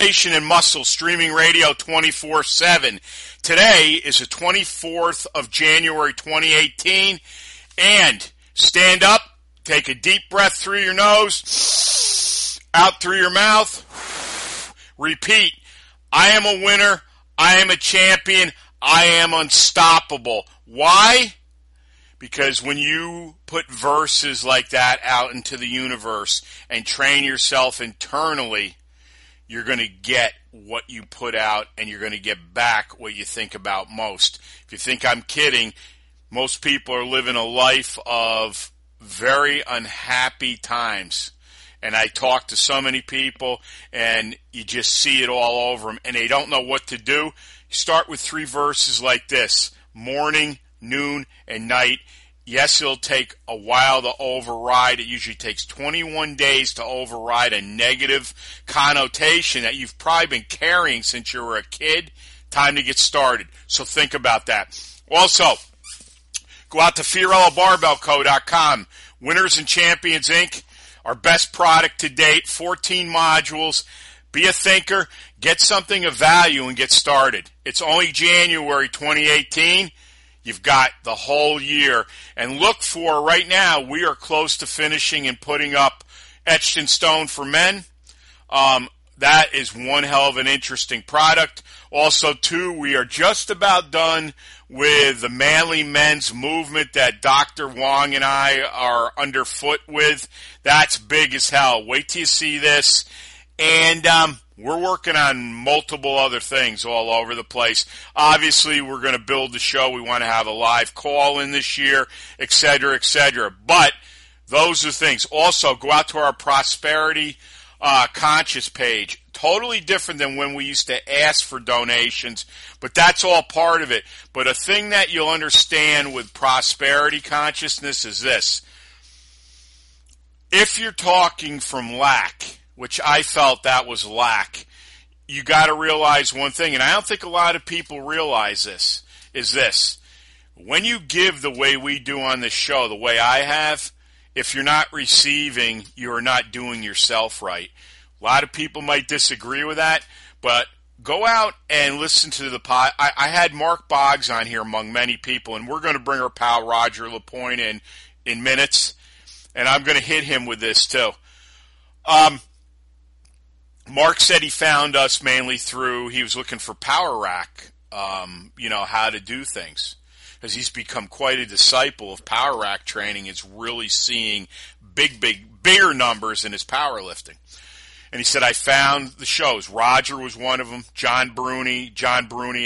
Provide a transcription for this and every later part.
Motivation and Muscle, streaming radio 24/7. Today is the 24th of January 2018, and stand up, take a deep breath through your nose, out through your mouth, repeat, I am a winner, I am a champion, I am unstoppable. Why? Because when you put verses like that out into the universe and train yourself internally, you're going to get what you put out, and you're going to get back what you think about most. If you think I'm kidding, most people are living a life of very unhappy times. And I talk to so many people, and you just see it all over them, and they don't know what to do. You start with three verses like this: morning, noon, and night. Yes, it'll take a while to override. It usually takes 21 days to override a negative connotation that you've probably been carrying since you were a kid. Time to get started. So think about that. Also, go out to FiorelloBarbellCo.com. Winners and Champions Inc., our best product to date, 14 modules. Be a thinker. Get something of value and get started. It's only January 2018. You've got the whole year. And look for, right now, we are close to finishing and putting up Etched in Stone for Men. That is one hell of an interesting product. Also, too, we are just about done with the Manly Men's Movement that Dr. Wong and I are underfoot with. That's big as hell. Wait till you see this. And we're working on multiple other things all over the place. Obviously, we're going to build the show. We want to have a live call in this year, et cetera, et cetera. But those are things. Also, go out to our Prosperity Conscious page. Totally different than when we used to ask for donations, but that's all part of it. But a thing that you'll understand with prosperity consciousness is this. If you're talking from lack, which I felt that was lack, you got to realize one thing, and I don't think a lot of people realize this, is this. When you give the way we do on this show, the way I have, if you're not receiving, you're not doing yourself right. A lot of people might disagree with that, but go out and listen to the pod. I had Mark Boggs on here among many people, and we're going to bring our pal Roger LaPointe in minutes, and I'm going to hit him with this too. Mark said he found us mainly through, he was looking for Power Rack, how to do things. Because he's become quite a disciple of Power Rack training. It's really seeing bigger numbers in his powerlifting. And he said, I found the shows. Roger was one of them, John Bruni,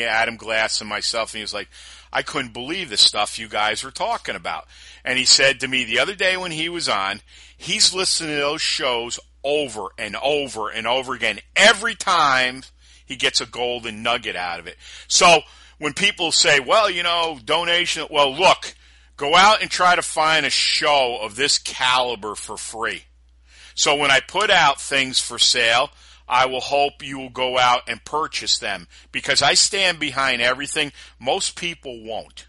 Adam Glass, and myself. And he was like, I couldn't believe the stuff you guys were talking about. And he said to me the other day when he was on, he's listening to those shows over and over and over again. Every time he gets a golden nugget out of it. So when people say, well, donation, well, look, go out and try to find a show of this caliber for free. So when I put out things for sale, I will hope you will go out and purchase them, because I stand behind everything. Most people won't.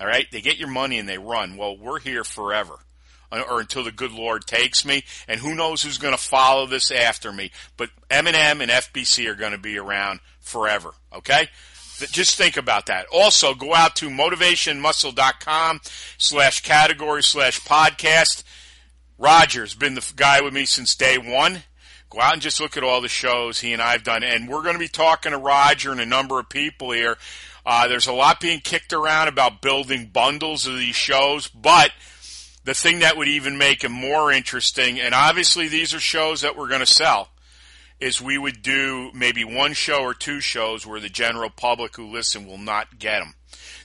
All right? They get your money and they run. Well, we're here forever, or until the good Lord takes me, and who knows who's going to follow this after me. But M&M and FBC are going to be around forever, okay? Just think about that. Also, go out to motivationmuscle.com/category/podcast. Roger's been the guy with me since day one. Go out and just look at all the shows he and I have done, and we're going to be talking to Roger and a number of people here. There's a lot being kicked around about building bundles of these shows, but the thing that would even make it more interesting, and obviously these are shows that we're going to sell, is we would do maybe one show or two shows where the general public who listen will not get them.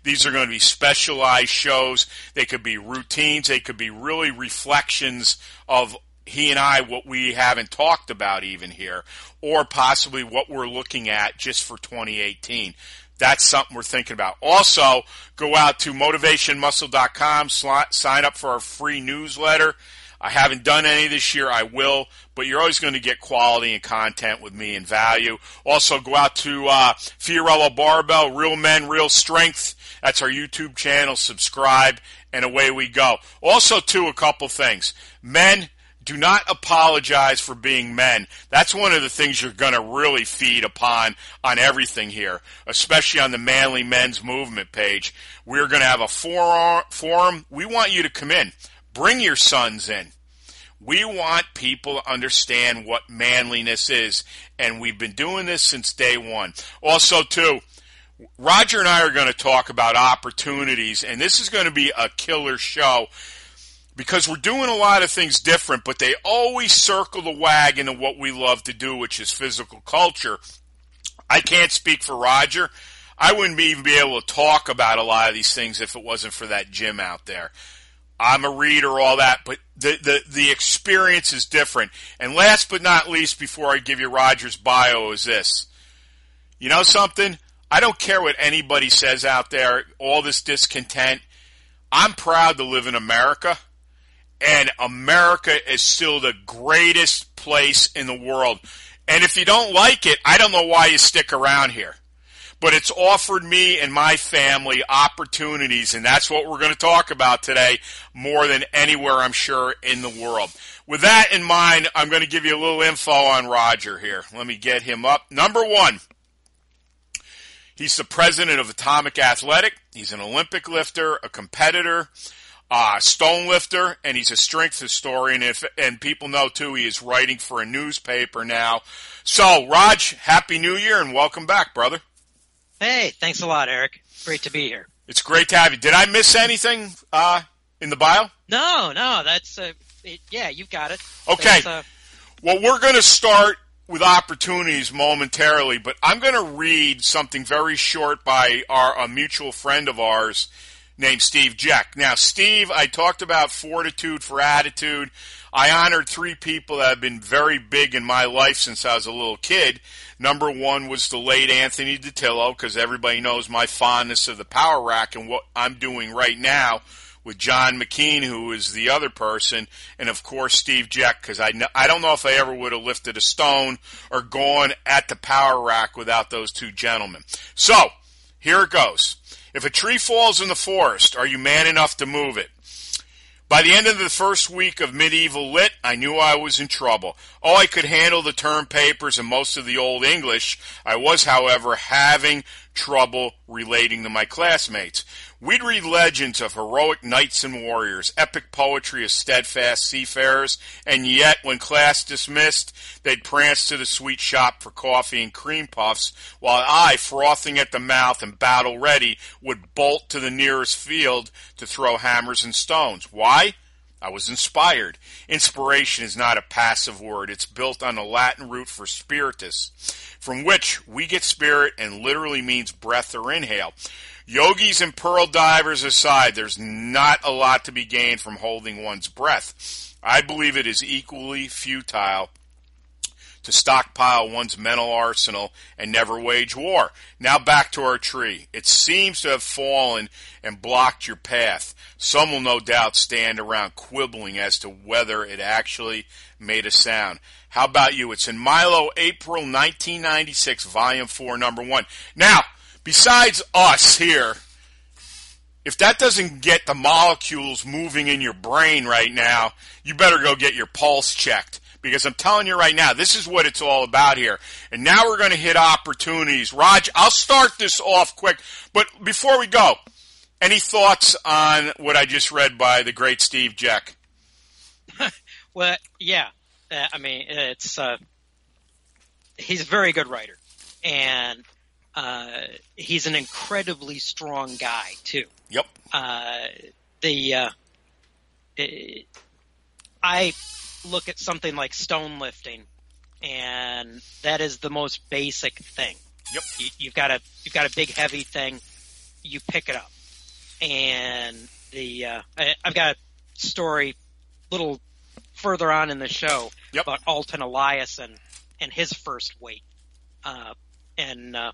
These are going to be specialized shows. They could be routines. They could be really reflections of he and I what we haven't talked about even here, or possibly what we're looking at just for 2018. That's something we're thinking about. Also, go out to motivationmuscle.com, sign up for our free newsletter. I haven't done any this year. I will, but you're always going to get quality and content with me and value. Also, go out to Fiorello Barbell, Real Men, Real Strength. That's our YouTube channel. Subscribe, and away we go. Also, too, a couple things. Men, do not apologize for being men. That's one of the things you're going to really feed upon on everything here, especially on the Manly Men's Movement page. We're going to have a forum. We want you to come in. Bring your sons in. We want people to understand what manliness is, and we've been doing this since day one. Also, too, Roger and I are going to talk about opportunities, and this is going to be a killer show because we're doing a lot of things different, but they always circle the wagon of what we love to do, which is physical culture. I can't speak for Roger. I wouldn't even be able to talk about a lot of these things if it wasn't for that gym out there. I'm a reader, all that, but the experience is different. And last but not least, before I give you Roger's bio, is this. You know something? I don't care what anybody says out there, all this discontent. I'm proud to live in America, and America is still the greatest place in the world. And if you don't like it, I don't know why you stick around here. But it's offered me and my family opportunities, and that's what we're going to talk about today more than anywhere, I'm sure, in the world. With that in mind, I'm going to give you a little info on Roger here. Let me get him up. Number one, he's the president of Atomic Athletic. He's an Olympic lifter, a competitor, stone lifter, and he's a strength historian. And people know, too, he is writing for a newspaper now. So, Raj, Happy New Year, and welcome back, brother. Hey, thanks a lot, Eric. Great to be here. It's great to have you. Did I miss anything in the bio? No, that's yeah, you've got it. Okay. Well, we're going to start with opportunities momentarily, but I'm going to read something very short by a mutual friend of ours named Steve Jeck. Now, Steve, I talked about fortitude for attitude. I honored three people that have been very big in my life since I was a little kid. Number one was the late Anthony DiTillo, because everybody knows my fondness of the power rack and what I'm doing right now with John McKean, who is the other person, and, of course, Steve Jeck, because I don't know if I ever would have lifted a stone or gone at the power rack without those two gentlemen. So here it goes. If a tree falls in the forest, are you man enough to move it? By the end of the first week of medieval lit, I knew I was in trouble. Oh, I could handle the term papers and most of the Old English. I was, however, having trouble relating to my classmates. We'd read legends of heroic knights and warriors, epic poetry of steadfast seafarers, and yet when class dismissed, they'd prance to the sweet shop for coffee and cream puffs, while I, frothing at the mouth and battle ready, would bolt to the nearest field to throw hammers and stones. Why? I was inspired. Inspiration is not a passive word. It's built on the Latin root for spiritus, from which we get spirit and literally means breath or inhale. Yogis and pearl divers aside, there's not a lot to be gained from holding one's breath. I believe it is equally futile to stockpile one's mental arsenal and never wage war. Now back to our tree. It seems to have fallen and blocked your path. Some will no doubt stand around quibbling as to whether it actually made a sound. How about you? It's in Milo, April 1996, Volume 4, Number 1. Now, besides us here, if that doesn't get the molecules moving in your brain right now, you better go get your pulse checked. Because I'm telling you right now, this is what it's all about here. And now we're going to hit opportunities. Raj, I'll start this off quick. But before we go, any thoughts on what I just read by the great Steve Jeck? Well, yeah. I mean, it's he's a very good writer. And he's an incredibly strong guy, too. Yep. I look at something like stone lifting, and that is the most basic thing. Yep. You've got a big heavy thing, you pick it up, and I've got a story, little further on in the show about Alton Eliason and his first weight. It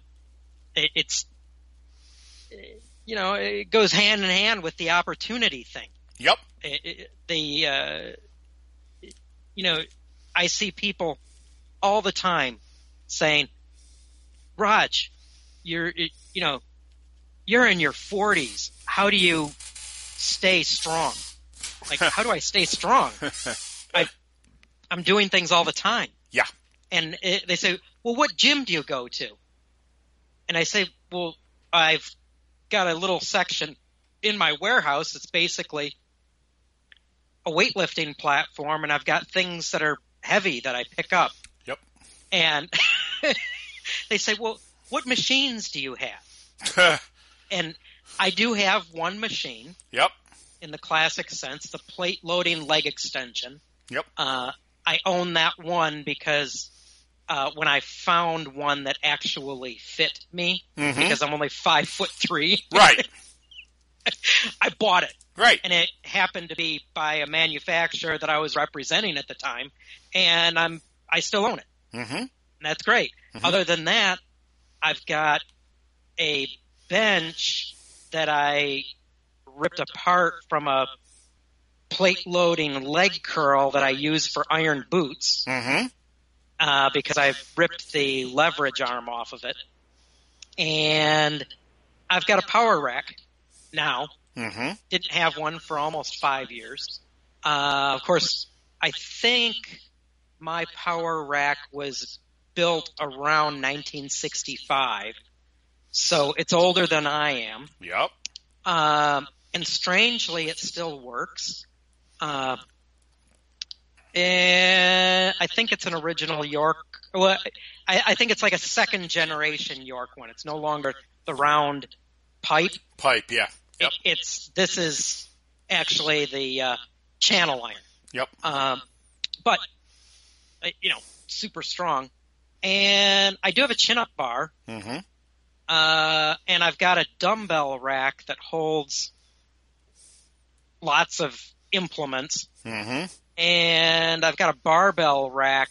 goes hand in hand with the opportunity thing. Yep. I see people all the time saying, Raj, you're in your 40s. How do you stay strong? Like, how do I stay strong? I'm doing things all the time. Yeah. And they say, well, what gym do you go to? And I say, well, I've got a little section in my warehouse. It's basically a weightlifting platform, and I've got things that are heavy that I pick up. Yep. And they say, well, what machines do you have? And I do have one machine. Yep. In the classic sense, the plate loading leg extension. Yep. I own that one because when I found one that actually fit me, because I'm only 5'3", right? I bought it, right? And it happened to be by a manufacturer that I was representing at the time, and I still own it. Mm-hmm. And that's great. Mm-hmm. Other than that, I've got a bench that I ripped apart from a plate loading leg curl that I use for iron boots, because I've ripped the leverage arm off of it, and I've got a power rack now. Didn't have one for almost 5 years. Of course, I think my power rack was built around 1965, so it's older than I am. Yep. And strangely, it still works. And I think it's an original York. Well, I think it's like a second generation York one. It's no longer the round pipe. Yeah. Yep. This is actually the channel iron. Yep. But super strong, and I do have a chin-up bar. And I've got a dumbbell rack that holds lots of implements. And I've got a barbell rack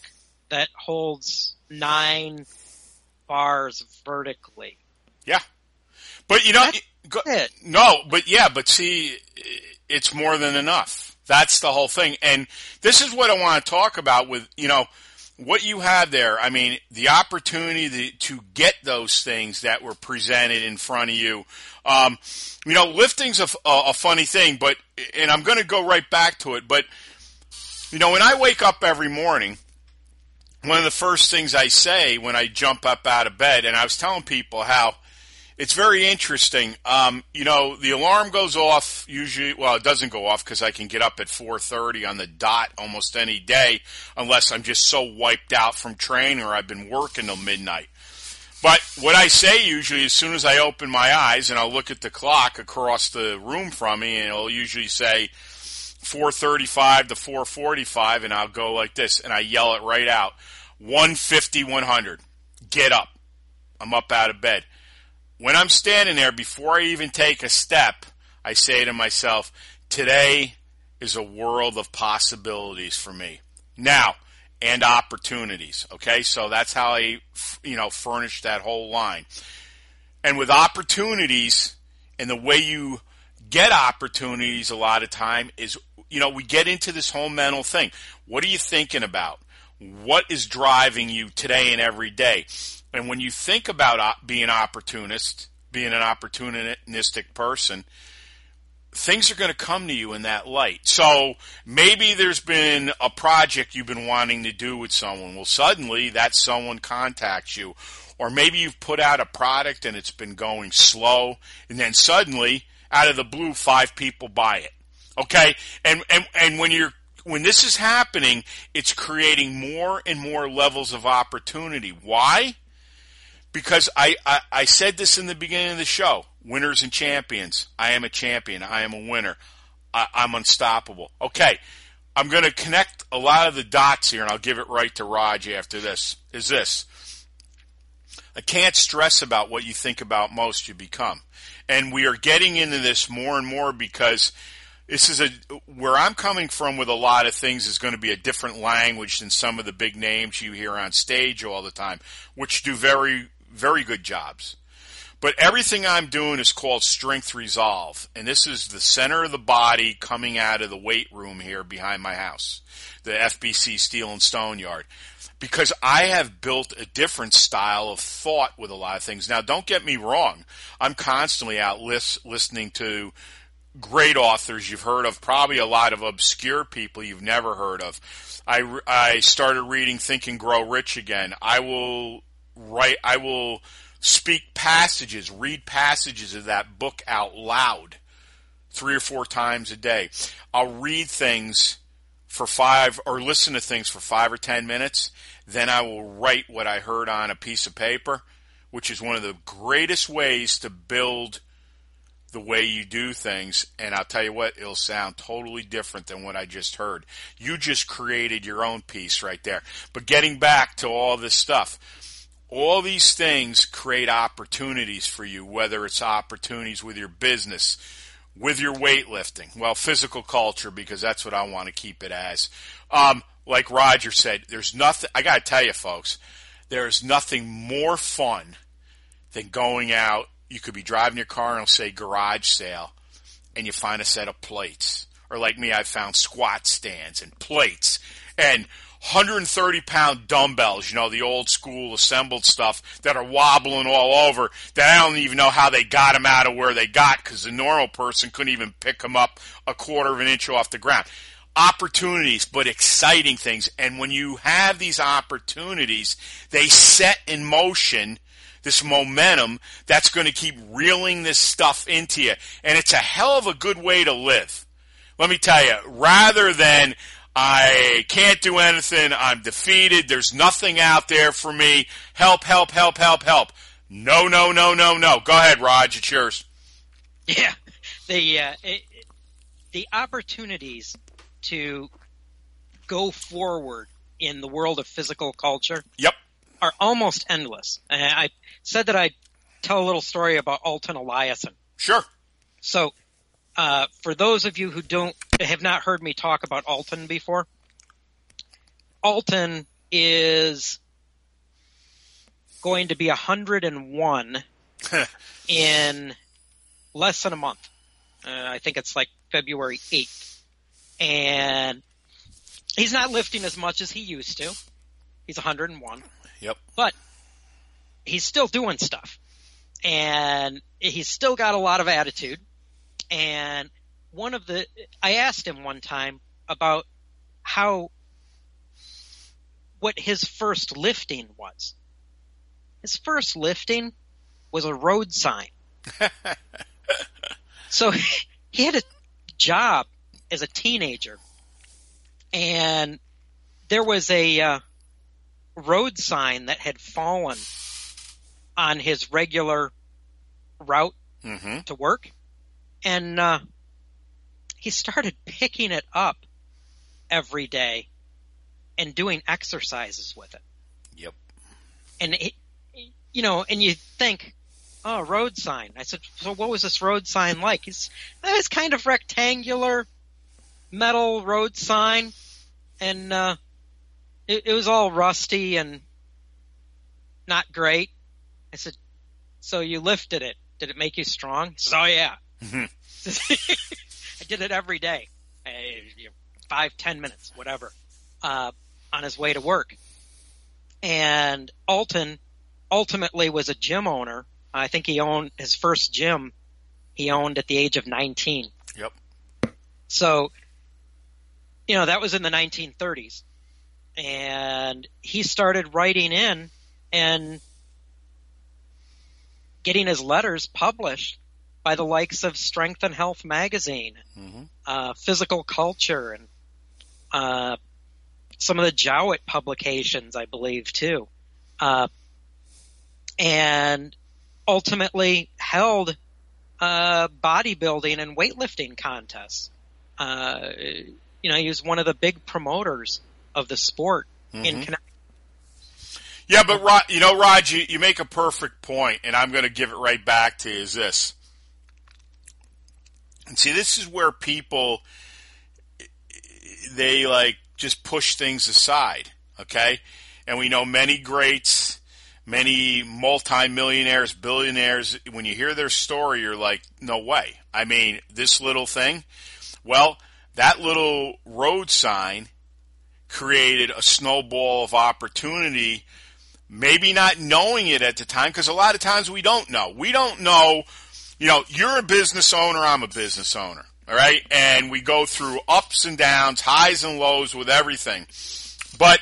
that holds 9 bars vertically. Yeah. But see, it's more than enough. That's the whole thing. And this is what I want to talk about with, what you had there. I mean, the opportunity to get those things that were presented in front of you. Lifting's a funny thing, and I'm going to go right back to it, but when I wake up every morning, one of the first things I say when I jump up out of bed, and I was telling people how it's very interesting. The alarm goes off usually. Well, it doesn't go off because I can get up at 4:30 on the dot almost any day, unless I'm just so wiped out from training or I've been working till midnight. But what I say usually, as soon as I open my eyes and I'll look at the clock across the room from me, and it'll usually say 4:35 to 4:45, and I'll go like this, and I yell it right out. 150, 100. Get up. I'm up out of bed. When I'm standing there, before I even take a step, I say to myself, today is a world of possibilities for me. Now, and opportunities, okay? So that's how I, furnish that whole line. And with opportunities and the way you get opportunities a lot of time is, we get into this whole mental thing. What are you thinking about? What is driving you today and every day? And when you think about being an opportunistic person, things are going to come to you in that light. So maybe there's been a project you've been wanting to do with someone. Well, suddenly that someone contacts you. Or maybe you've put out a product and it's been going slow, and then suddenly, out of the blue, 5 people buy it. Okay? And when this is happening, it's creating more and more levels of opportunity. Why? Because I said this in the beginning of the show. Winners and champions. I am a champion. I am a winner. I'm unstoppable. Okay. I'm going to connect a lot of the dots here, and I'll give it right to Raj after this. Is this. I can't stress about what you think about most, you become. And we are getting into this more and more because this is where I'm coming from with a lot of things is going to be a different language than some of the big names you hear on stage all the time, which do very, very good jobs. But everything I'm doing is called Strength Resolve, and this is the center of the body coming out of the weight room here behind my house, the FBC Steel and Stone Yard, because I have built a different style of thought with a lot of things. Now, don't get me wrong. I'm constantly out listening to great authors you've heard of, probably a lot of obscure people you've never heard of. I started reading Think and Grow Rich again. I will speak passages, read passages of that book out loud 3 or 4 times a day. I'll read things for 5 or listen to things for 5 or 10 minutes. Then I will write what I heard on a piece of paper, which is one of the greatest ways to build the way you do things. And I'll tell you what, it'll sound totally different than what I just heard. You just created your own piece right there. But getting back to all this stuff, all these things create opportunities for you, whether it's opportunities with your business, with your weightlifting, well, physical culture, because that's what I want to keep it as. Like Roger said, there's nothing, I got to tell you folks, there's nothing more fun than going out. You could be driving your car and it'll say garage sale, and you find a set of plates. Or like me, I found squat stands and plates and 130-pound dumbbells, you know, the old school assembled stuff that are wobbling all over that I don't even know how they got them out of where they got because the normal person couldn't even pick them up a quarter of an inch off the ground. Opportunities, but exciting things. And when you have these opportunities, they set in motion this momentum that's going to keep reeling this stuff into you. And it's a hell of a good way to live. Let me tell you, rather than I can't do anything, I'm defeated, there's nothing out there for me, help, help, help, help, help. No, no, no, no, no. Go ahead, Raj, it's yours. Yeah, the opportunities to go forward in the world of physical culture are almost endless. And I said that I'd tell a little story about Alton Eliason. Sure. So for those of you who have not heard me talk about Alton before, Alton is going to be 101 in less than a month. I think it's like February 8th. And he's not lifting as much as he used to. He's 101. Yep. But he's still doing stuff. And he's still got a lot of attitude. And I asked him one time about what his first lifting was. His first lifting was a road sign. So he had a job as a teenager, and there was a road sign that had fallen on his regular route to work. And he started picking it up every day and doing exercises with it. Yep. And, and you think, oh, road sign. I said, so what was this road sign like? It's kind of rectangular metal road sign. And it was all rusty and not great. I said, so you lifted it. Did it make you strong? He says, oh, yeah. I did it every day, 5, 10 minutes, whatever, on his way to work. And Alton ultimately was a gym owner. I think he owned his first gym. He owned at the age of 19. Yep. So, that was in the 1930s, and he started writing in and getting his letters published by the likes of Strength and Health magazine, Physical Culture, and some of the Jowett publications, I believe, too. And ultimately held bodybuilding and weightlifting contests. He was one of the big promoters of the sport in Connecticut. Yeah, but, Raj, you make a perfect point, and I'm going to give it right back to you, is this. And see, this is where people, they like just push things aside, okay? And we know many greats, many multimillionaires, billionaires, when you hear their story, you're like, no way. I mean, this little thing, well, that little road sign created a snowball of opportunity, maybe not knowing it at the time, because a lot of times we don't know. We don't know, you know, you're a business owner, I'm a business owner, all right? And we go through ups and downs, highs and lows with everything. But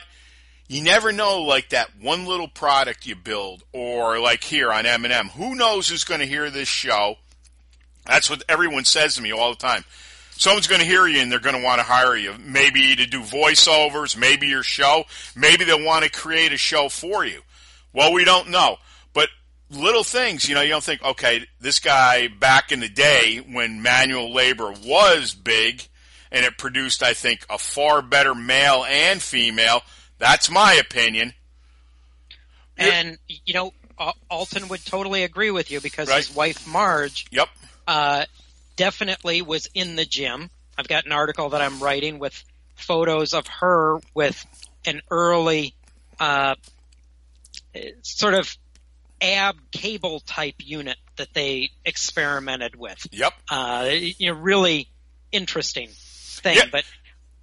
you never know, like that one little product you build, or like here on M&M. Who knows who's going to hear this show? That's what everyone says to me all the time. Someone's going to hear you and they're going to want to hire you, maybe to do voiceovers, maybe your show, maybe they'll want to create a show for you. Well, we don't know. But little things, you know, you don't think, okay, this guy back in the day when manual labor was big and it produced, I think, a far better male and female. That's my opinion. And, you know, Alton would totally agree with you because right? His wife, Marge, yep, definitely was in the gym. I've got an article that I'm writing with photos of her with an early sort of ab cable type unit that they experimented with. Yep. You know, really interesting thing. Yep. But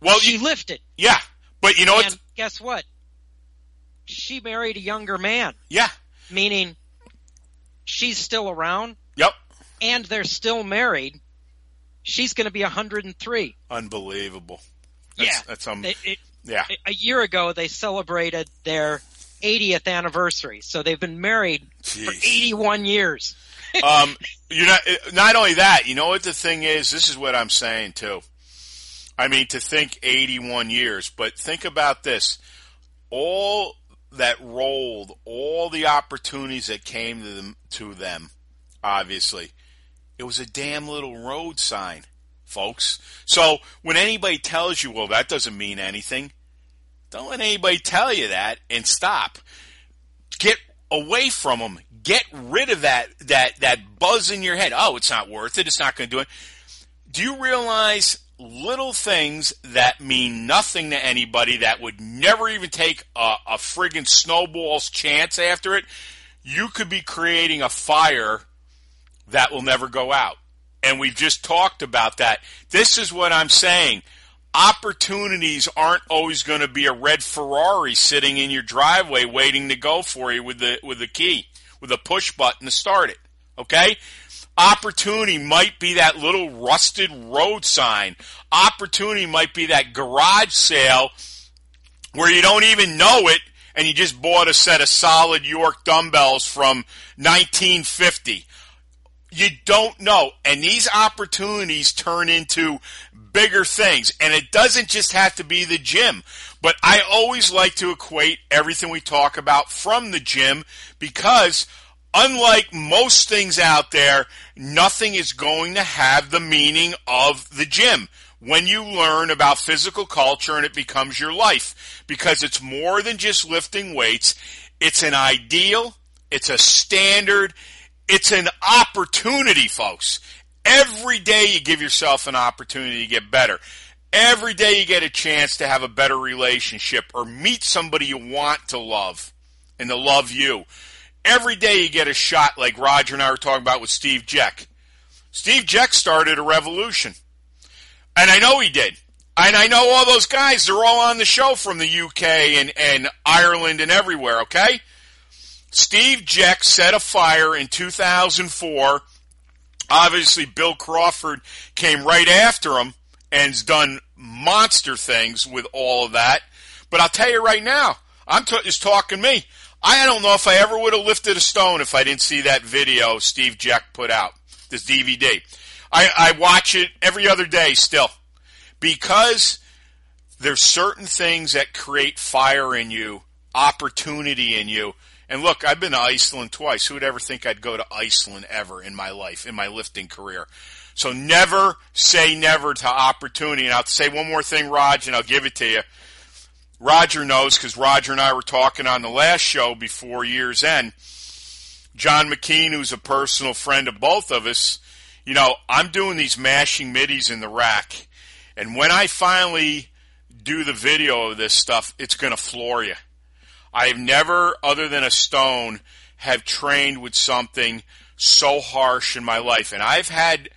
well, she lifted. Yeah. But you know what? Guess what? She married a younger man. Yeah. Meaning she's still around. Yep. And they're still married. She's going to be 103. Unbelievable. That's a year ago, they celebrated their 80th anniversary. So they've been married for 81 years. Not only that, you know what the thing is? This is what I'm saying, too. I mean, to think 81 years, but think about this. All that rolled, all the opportunities that came to them, obviously, it was a damn little road sign, folks. So when anybody tells you, well, that doesn't mean anything, don't let anybody tell you that and stop. Get away from them. Get rid of that buzz in your head. Oh, it's not worth it. It's not going to do it. Do you realize little things that mean nothing to anybody, that would never even take a friggin' snowball's chance after it? You could be creating a fire that will never go out. And we've just talked about that. This is what I'm saying. Opportunities aren't always going to be a red Ferrari sitting in your driveway waiting to go for you with the key, with a push button to start it. Okay? Opportunity might be that little rusted road sign. Opportunity might be that garage sale where you don't even know it and you just bought a set of solid York dumbbells from 1950. You don't know. And these opportunities turn into bigger things. And it doesn't just have to be the gym. But I always like to equate everything we talk about from the gym because unlike most things out there, nothing is going to have the meaning of the gym when you learn about physical culture and it becomes your life, because it's more than just lifting weights. It's an ideal. It's a standard. It's an opportunity, folks. Every day you give yourself an opportunity to get better. Every day you get a chance to have a better relationship or meet somebody you want to love and to love you. Every day you get a shot, like Roger and I were talking about with Steve Jeck. Steve Jeck started a revolution. And I know he did. And I know all those guys, they're all on the show from the UK and Ireland and everywhere, okay? Steve Jeck set a fire in 2004. Obviously, Bill Crawford came right after him and's done monster things with all of that. But I'll tell you right now, I'm just talking me. I don't know if I ever would have lifted a stone if I didn't see that video Steve Jeck put out, this DVD. I watch it every other day still because there's certain things that create fire in you, opportunity in you. And look, I've been to Iceland twice. Who would ever think I'd go to Iceland ever in my life, in my lifting career? So never say never to opportunity. And I'll say one more thing, Raj, and I'll give it to you. Roger knows because Roger and I were talking on the last show before year's end. John McKean, who's a personal friend of both of us, you know, I'm doing these mashing middies in the rack, and when I finally do the video of this stuff, it's going to floor you. I've never, other than a stone, have trained with something so harsh in my life. And I've had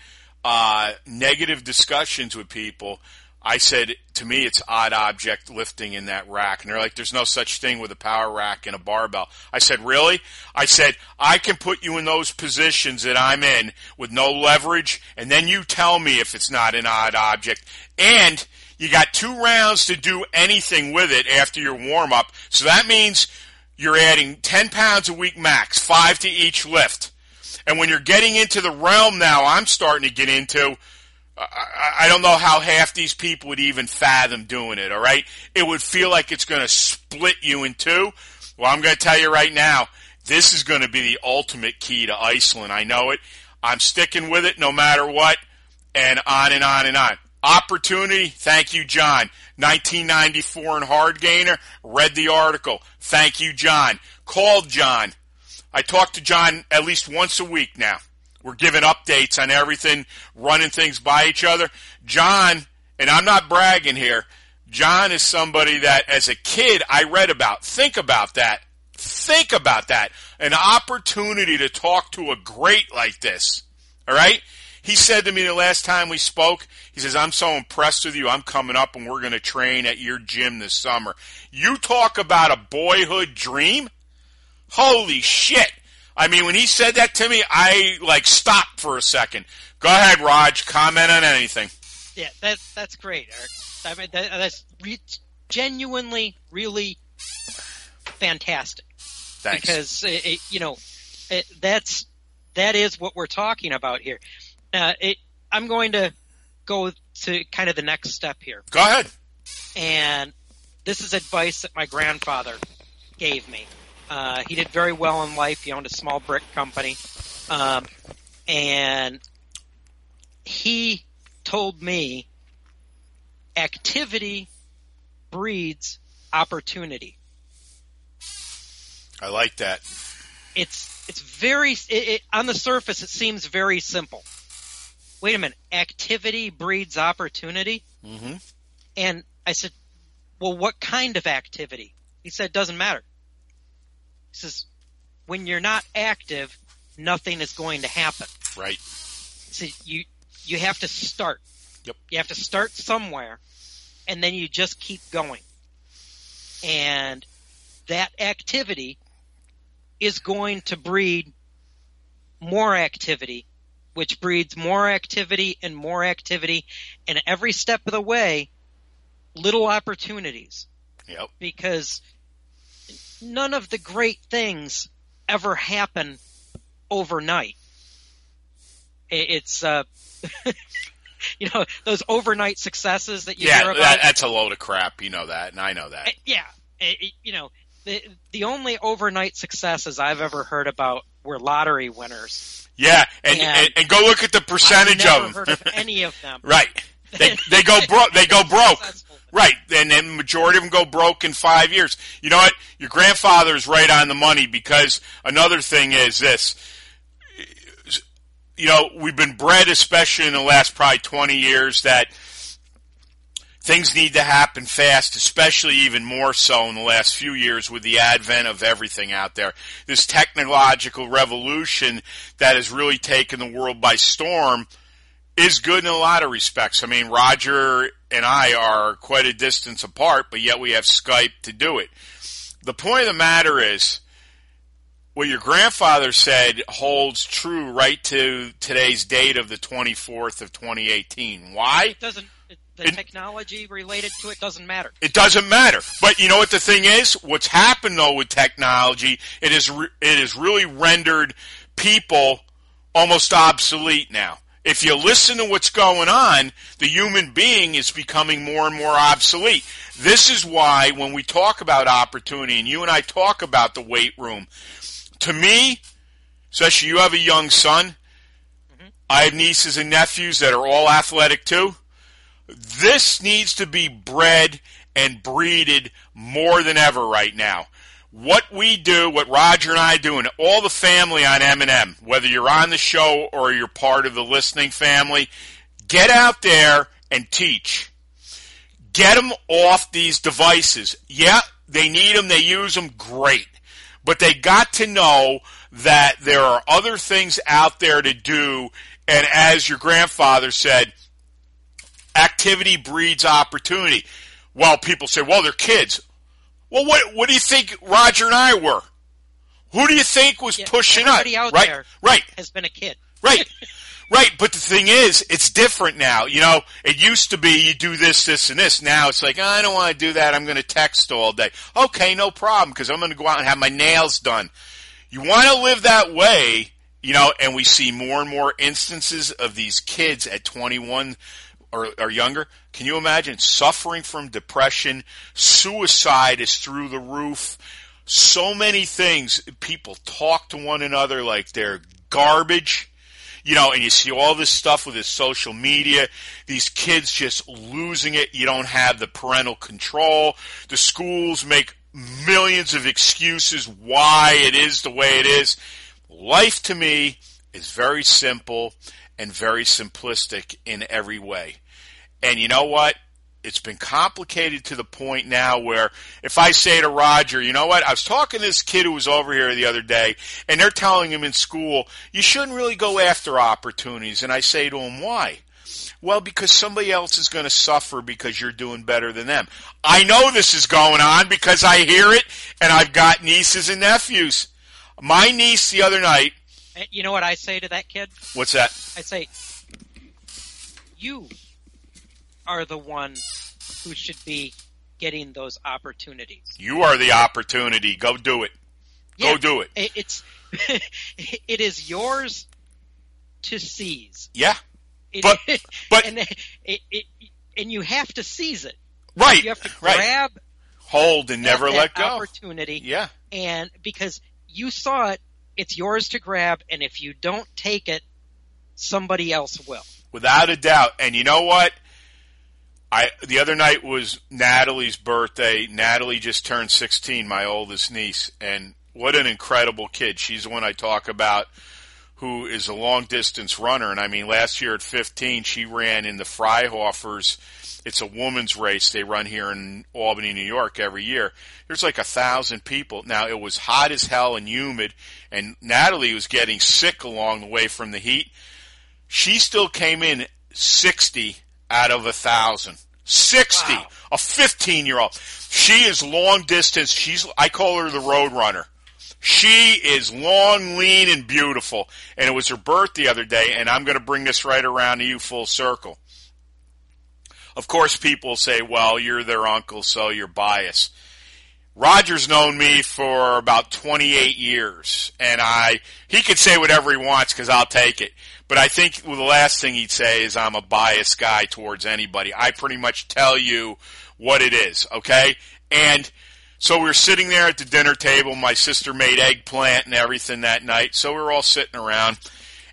negative discussions with people. I said, to me, it's odd object lifting in that rack. And they're like, there's no such thing with a power rack and a barbell. I said, really? I said, I can put you in those positions that I'm in with no leverage, and then you tell me if it's not an odd object. And you got 2 rounds to do anything with it after your warm-up. So that means you're adding 10 pounds a week max, 5 to each lift. And when you're getting into the realm now I'm starting to get into, I don't know how half these people would even fathom doing it, all right? It would feel like it's going to split you in two. Well, I'm going to tell you right now, this is going to be the ultimate key to Iceland. I know it. I'm sticking with it no matter what, and on and on and on. Opportunity, thank you, John. 1994 in Hardgainer, read the article. Thank you, John. Called John. I talk to John at least once a week now. We're giving updates on everything, running things by each other. John, and I'm not bragging here, John is somebody that as a kid I read about. Think about that. Think about that. An opportunity to talk to a great like this. All right? He said to me the last time we spoke, he says, I'm so impressed with you. I'm coming up and we're going to train at your gym this summer. You talk about a boyhood dream? Holy shit. I mean, when he said that to me, I, like, stopped for a second. Go ahead, Raj. Comment on anything. Yeah, that's great, Eric. I mean, that's genuinely, really fantastic. Thanks. Because, that is what we're talking about here. I'm going to go to kind of the next step here. Go ahead. And this is advice that my grandfather gave me. He did very well in life. He owned a small brick company. And he told me activity breeds opportunity. I like that. It's very on the surface, it seems very simple. Wait a minute. Activity breeds opportunity? Mm-hmm. And I said, well, what kind of activity? He said, doesn't matter. He says, when you're not active, nothing is going to happen. Right. So you have to start. Yep. You have to start somewhere, and then you just keep going. And that activity is going to breed more activity, which breeds more activity and more activity, and every step of the way, little opportunities. Yep. Because none of the great things ever happen overnight. It's, you know, those overnight successes that you hear about. Yeah, that's a load of crap. You know that, and I know that. Yeah. You know, the only overnight successes I've ever heard about were lottery winners. Yeah, and go look at the percentage of them. I've never heard of any of them. Right. They go broke. They go broke. Right, and then the majority of them go broke in 5 years. You know what? Your grandfather is right on the money, because another thing is this. You know, we've been bred, especially in the last probably 20 years, that things need to happen fast, especially even more so in the last few years with the advent of everything out there. This technological revolution that has really taken the world by storm is good in a lot of respects. I mean, Roger and I are quite a distance apart, but yet we have Skype to do it. The point of the matter is, what your grandfather said holds true right to today's date of the 24th of 2018. Why? Technology related to it doesn't matter. It doesn't matter. But you know what the thing is? What's happened, though, with technology, it is really rendered people almost obsolete now. If you listen to what's going on, the human being is becoming more and more obsolete. This is why when we talk about opportunity, and you and I talk about the weight room, to me, especially you have a young son, mm-hmm. I have nieces and nephews that are all athletic too. This needs to be bred and breeded more than ever right now. what we do, what Roger and I do, and all the family on M&M, whether you're on the show or you're part of the listening family, get out there and teach. Get them off these devices. Yeah, they need them, they use them, great. But they got to know that there are other things out there to do, and as your grandfather said, activity breeds opportunity. Well, people say, well, they're kids. Well, what do you think Roger and I were? Who do you think was pushing us? Everybody out there has been a kid. Right, right. But the thing is, it's different now. You know, it used to be you do this, this, and this. Now it's like, oh, I don't want to do that. I'm going to text all day. Okay, no problem, because I'm going to go out and have my nails done. You want to live that way, you know, and we see more and more instances of these kids at 21 or younger. Can you imagine suffering from depression? Suicide is through the roof. So many things. People talk to one another like they're garbage, you know, and you see all this stuff with this social media, these kids just losing it. You don't have the parental control. The schools make millions of excuses why it is the way it is. Life to me is very simple and very simplistic in every way. And you know what? It's been complicated to the point now where if I say to Roger, you know what? I was talking to this kid who was over here the other day, and they're telling him in school, you shouldn't really go after opportunities. And I say to him, why? Well, because somebody else is going to suffer because you're doing better than them. I know this is going on because I hear it, and I've got nieces and nephews. My niece the other night. You know what I say to that kid? What's that? I say, you are the one who should be getting those opportunities. You are the opportunity. Go do it. Yeah, go do it. It is yours to seize. Yeah. But you have to seize it. Right. You have to grab, hold, and never let go. Opportunity. Yeah. And because you saw it, it's yours to grab, and if you don't take it, somebody else will. Without a doubt. And you know what? The other night was Natalie's birthday. Natalie just turned 16, my oldest niece, and what an incredible kid. She's the one I talk about who is a long-distance runner. And, I mean, last year at 15, she ran in the Freihofers. It's a woman's race they run here in Albany, New York every year. There's like 1,000 people. Now, it was hot as hell and humid, and Natalie was getting sick along the way from the heat. She still came in 60 out of 1,000. 60, wow. A 15-year-old. She is long distance. I call her the road runner. She is long, lean, and beautiful. And it was her birth the other day, and I'm going to bring this right around to you full circle. Of course, people say, well, you're their uncle, so you're biased. Roger's known me for about 28 years, and he could say whatever he wants because I'll take it. But I think the last thing he'd say is I'm a biased guy towards anybody. I pretty much tell you what it is, okay? And so we were sitting there at the dinner table. My sister made eggplant and everything that night. So we were all sitting around.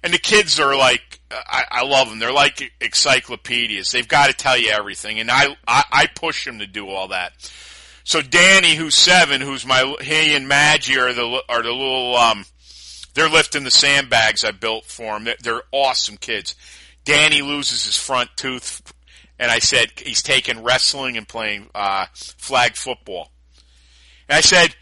And the kids are like, I love them. They're like encyclopedias. They've got to tell you everything. And I push them to do all that. So Danny, who's 7, he and Maggie are the little, they're lifting the sandbags I built for them. They're awesome kids. Danny loses his front tooth. And I said, he's taking wrestling and playing flag football. And I said,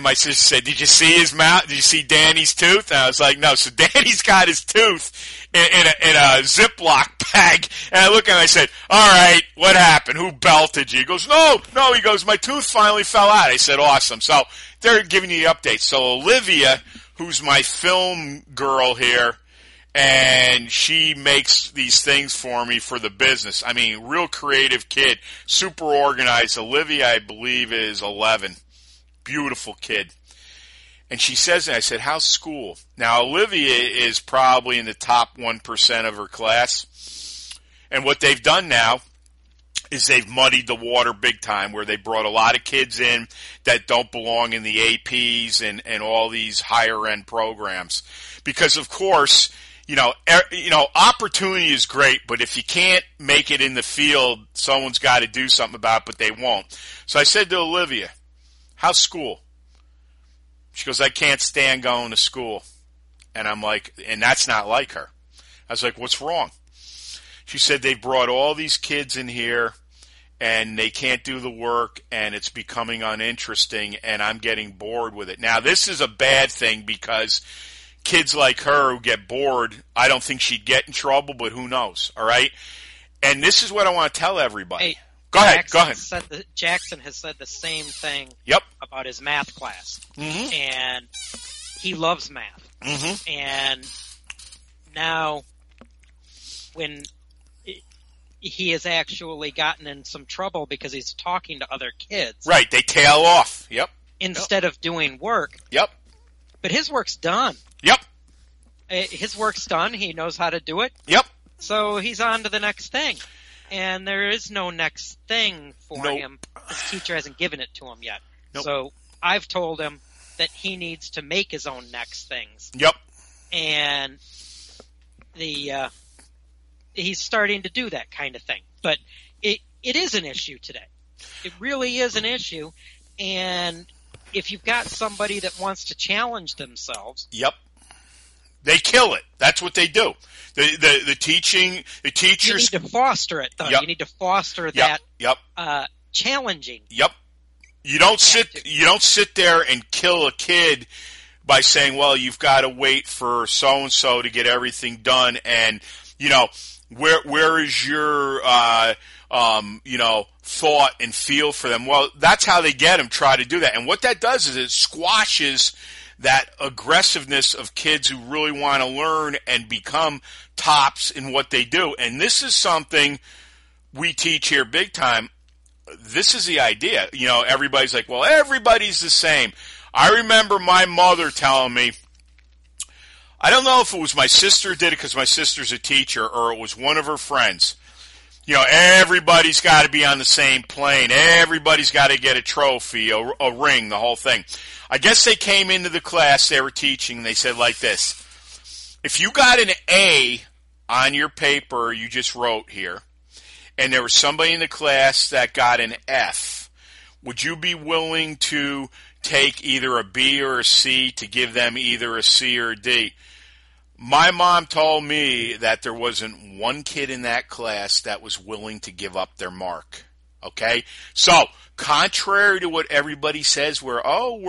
my sister said, did you see his mouth? Did you see Danny's tooth? And I was like, no. So Danny's got his tooth in a Ziploc bag. And I look at him, I said, all right, what happened? Who belted you? He goes, no. He goes, my tooth finally fell out. I said, awesome. So they're giving you the update. So Olivia, who's my film girl here, and she makes these things for me for the business. I mean, real creative kid, super organized. Olivia, I believe, is 11. Beautiful kid. And she says, and I said, how's school? Now, Olivia is probably in the top 1% of her class. And what they've done now is they've muddied the water big time, where they brought a lot of kids in that don't belong in the APs and all these higher-end programs. Because, of course, You know, opportunity is great, but if you can't make it in the field, someone's got to do something about it, but they won't. So I said to Olivia, how's school? She goes, I can't stand going to school. And I'm like, and that's not like her. I was like, what's wrong? She said, they brought all these kids in here and they can't do the work and it's becoming uninteresting and I'm getting bored with it. Now, this is a bad thing because kids like her who get bored, I don't think she'd get in trouble, but who knows, all right? And this is what I want to tell everybody. Hey, go ahead. Jackson has said the same thing about his math class. Mm-hmm. And he loves math. Mm-hmm. And now when he has actually gotten in some trouble because he's talking to other kids. Right, they tail off. Yep. Instead of doing work. Yep. But his work's done. Yep. His work's done. He knows how to do it. Yep. So he's on to the next thing. And there is no next thing for him. His teacher hasn't given it to him yet. Nope. So I've told him that he needs to make his own next things. Yep. And he's starting to do that kind of thing. But it is an issue today. It really is an issue. And if you've got somebody that wants to challenge themselves. Yep. They kill it. That's what they do. The teaching, the teachers. You need to foster it, though. Yep. You need to foster that challenging. Yep. You don't sit there and kill a kid by saying, well, you've got to wait for so-and-so to get everything done. And, you know, where is your, thought and feel for them? Well, that's how they get them, try to do that. And what that does is it squashes that aggressiveness of kids who really want to learn and become tops in what they do. And this is something we teach here big time. This is the idea. You know, everybody's like, well, everybody's the same. I remember my mother telling me, I don't know if it was my sister did it because my sister's a teacher or it was one of her friends. You know, everybody's got to be on the same plane. Everybody's got to get a trophy, a ring, the whole thing. I guess they came into the class they were teaching, and they said like this. If you got an A on your paper you just wrote here, and there was somebody in the class that got an F, would you be willing to take either a B or a C to give them either a C or a D? My mom told me that there wasn't one kid in that class that was willing to give up their mark, okay? So, contrary to what everybody says, we're all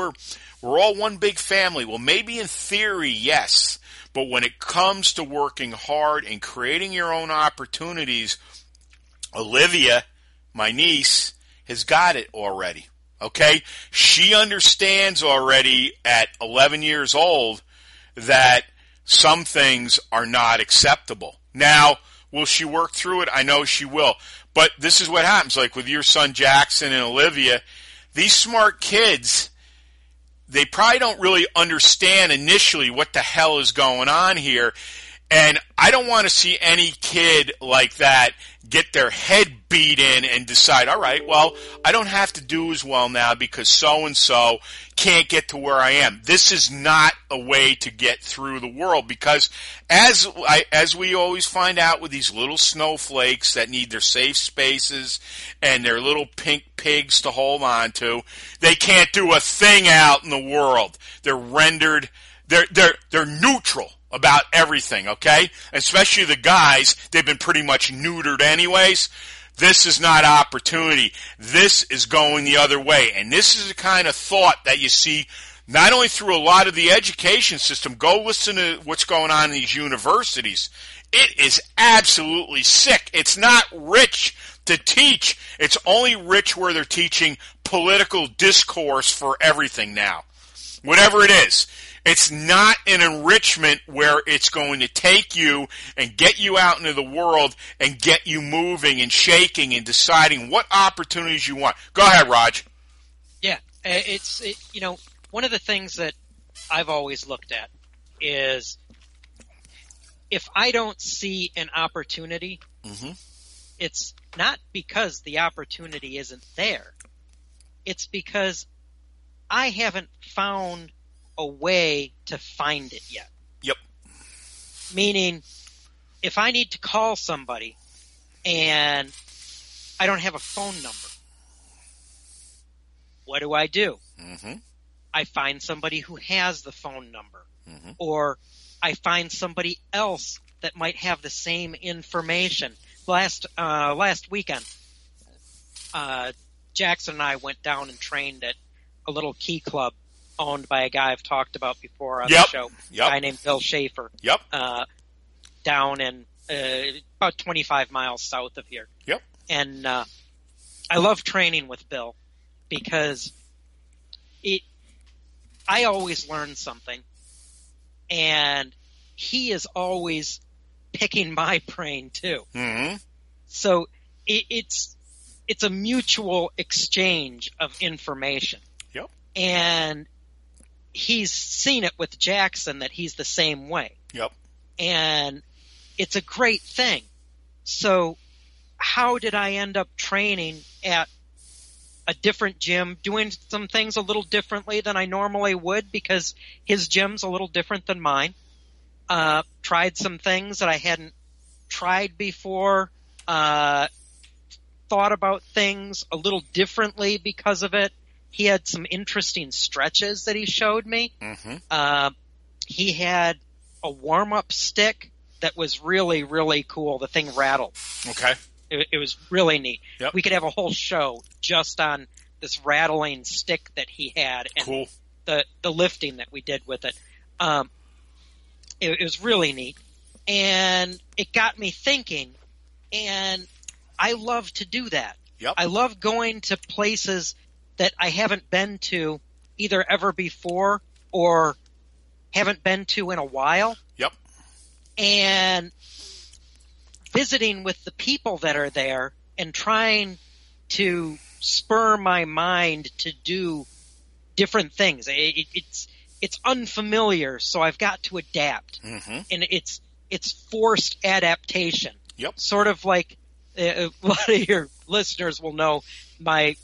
one big family. Well, maybe in theory, yes, but when it comes to working hard and creating your own opportunities, Olivia, my niece, has got it already, okay? She understands already at 11 years old that some things are not acceptable. Now, will she work through it? I know she will. But this is what happens. Like with your son Jackson and Olivia, these smart kids, they probably don't really understand initially what the hell is going on here. And I don't want to see any kid like that get their head beat in and decide, all right, well, I don't have to do as well now because so-and-so can't get to where I am. This is not a way to get through the world because as we always find out with these little snowflakes that need their safe spaces and their little pink pigs to hold on to, they can't do a thing out in the world. They're rendered, they're neutral about everything, okay? Especially the guys, they've been pretty much neutered anyways. This is not opportunity. This is going the other way. And this is the kind of thought that you see not only through a lot of the education system. Go listen to what's going on in these universities. It is absolutely sick. It's not rich to teach. It's only rich where they're teaching political discourse for everything now. Whatever it is. It's not an enrichment where it's going to take you and get you out into the world and get you moving and shaking and deciding what opportunities you want. Go ahead, Raj. Yeah, one of the things that I've always looked at is if I don't see an opportunity, it's not because the opportunity isn't there. It's because I haven't found a way to find it yet. Yep. Meaning, if I need to call somebody and I don't have a phone number, what do I do? Mm-hmm. I find somebody who has the phone number, mm-hmm. or I find somebody else that might have the same information. Last weekend, Jackson and I went down and trained at a little key club owned by a guy I've talked about before on the show, a guy named Bill Schaefer, down in about 25 miles south of here. Yep. And I love training with Bill because I always learn something, and he is always picking my brain too. Mm-hmm. So it's a mutual exchange of information. Yep. And he's seen it with Jackson that he's the same way. Yep. And it's a great thing. So how did I end up training at a different gym, doing some things a little differently than I normally would because his gym's a little different than mine? Tried some things that I hadn't tried before, thought about things a little differently because of it. He had some interesting stretches that he showed me. Mm-hmm. He had a warm-up stick that was really, really cool. The thing rattled. Okay. It was really neat. Yep. We could have a whole show just on this rattling stick that he had and cool. the lifting that we did with it. It was really neat, and it got me thinking, and I love to do that. Yep. I love going to places that I haven't been to either ever before or haven't been to in a while. Yep. And visiting with the people that are there and trying to spur my mind to do different things. It's unfamiliar, so I've got to adapt. Mm-hmm. And it's forced adaptation. Yep. Sort of like a lot of your listeners will know my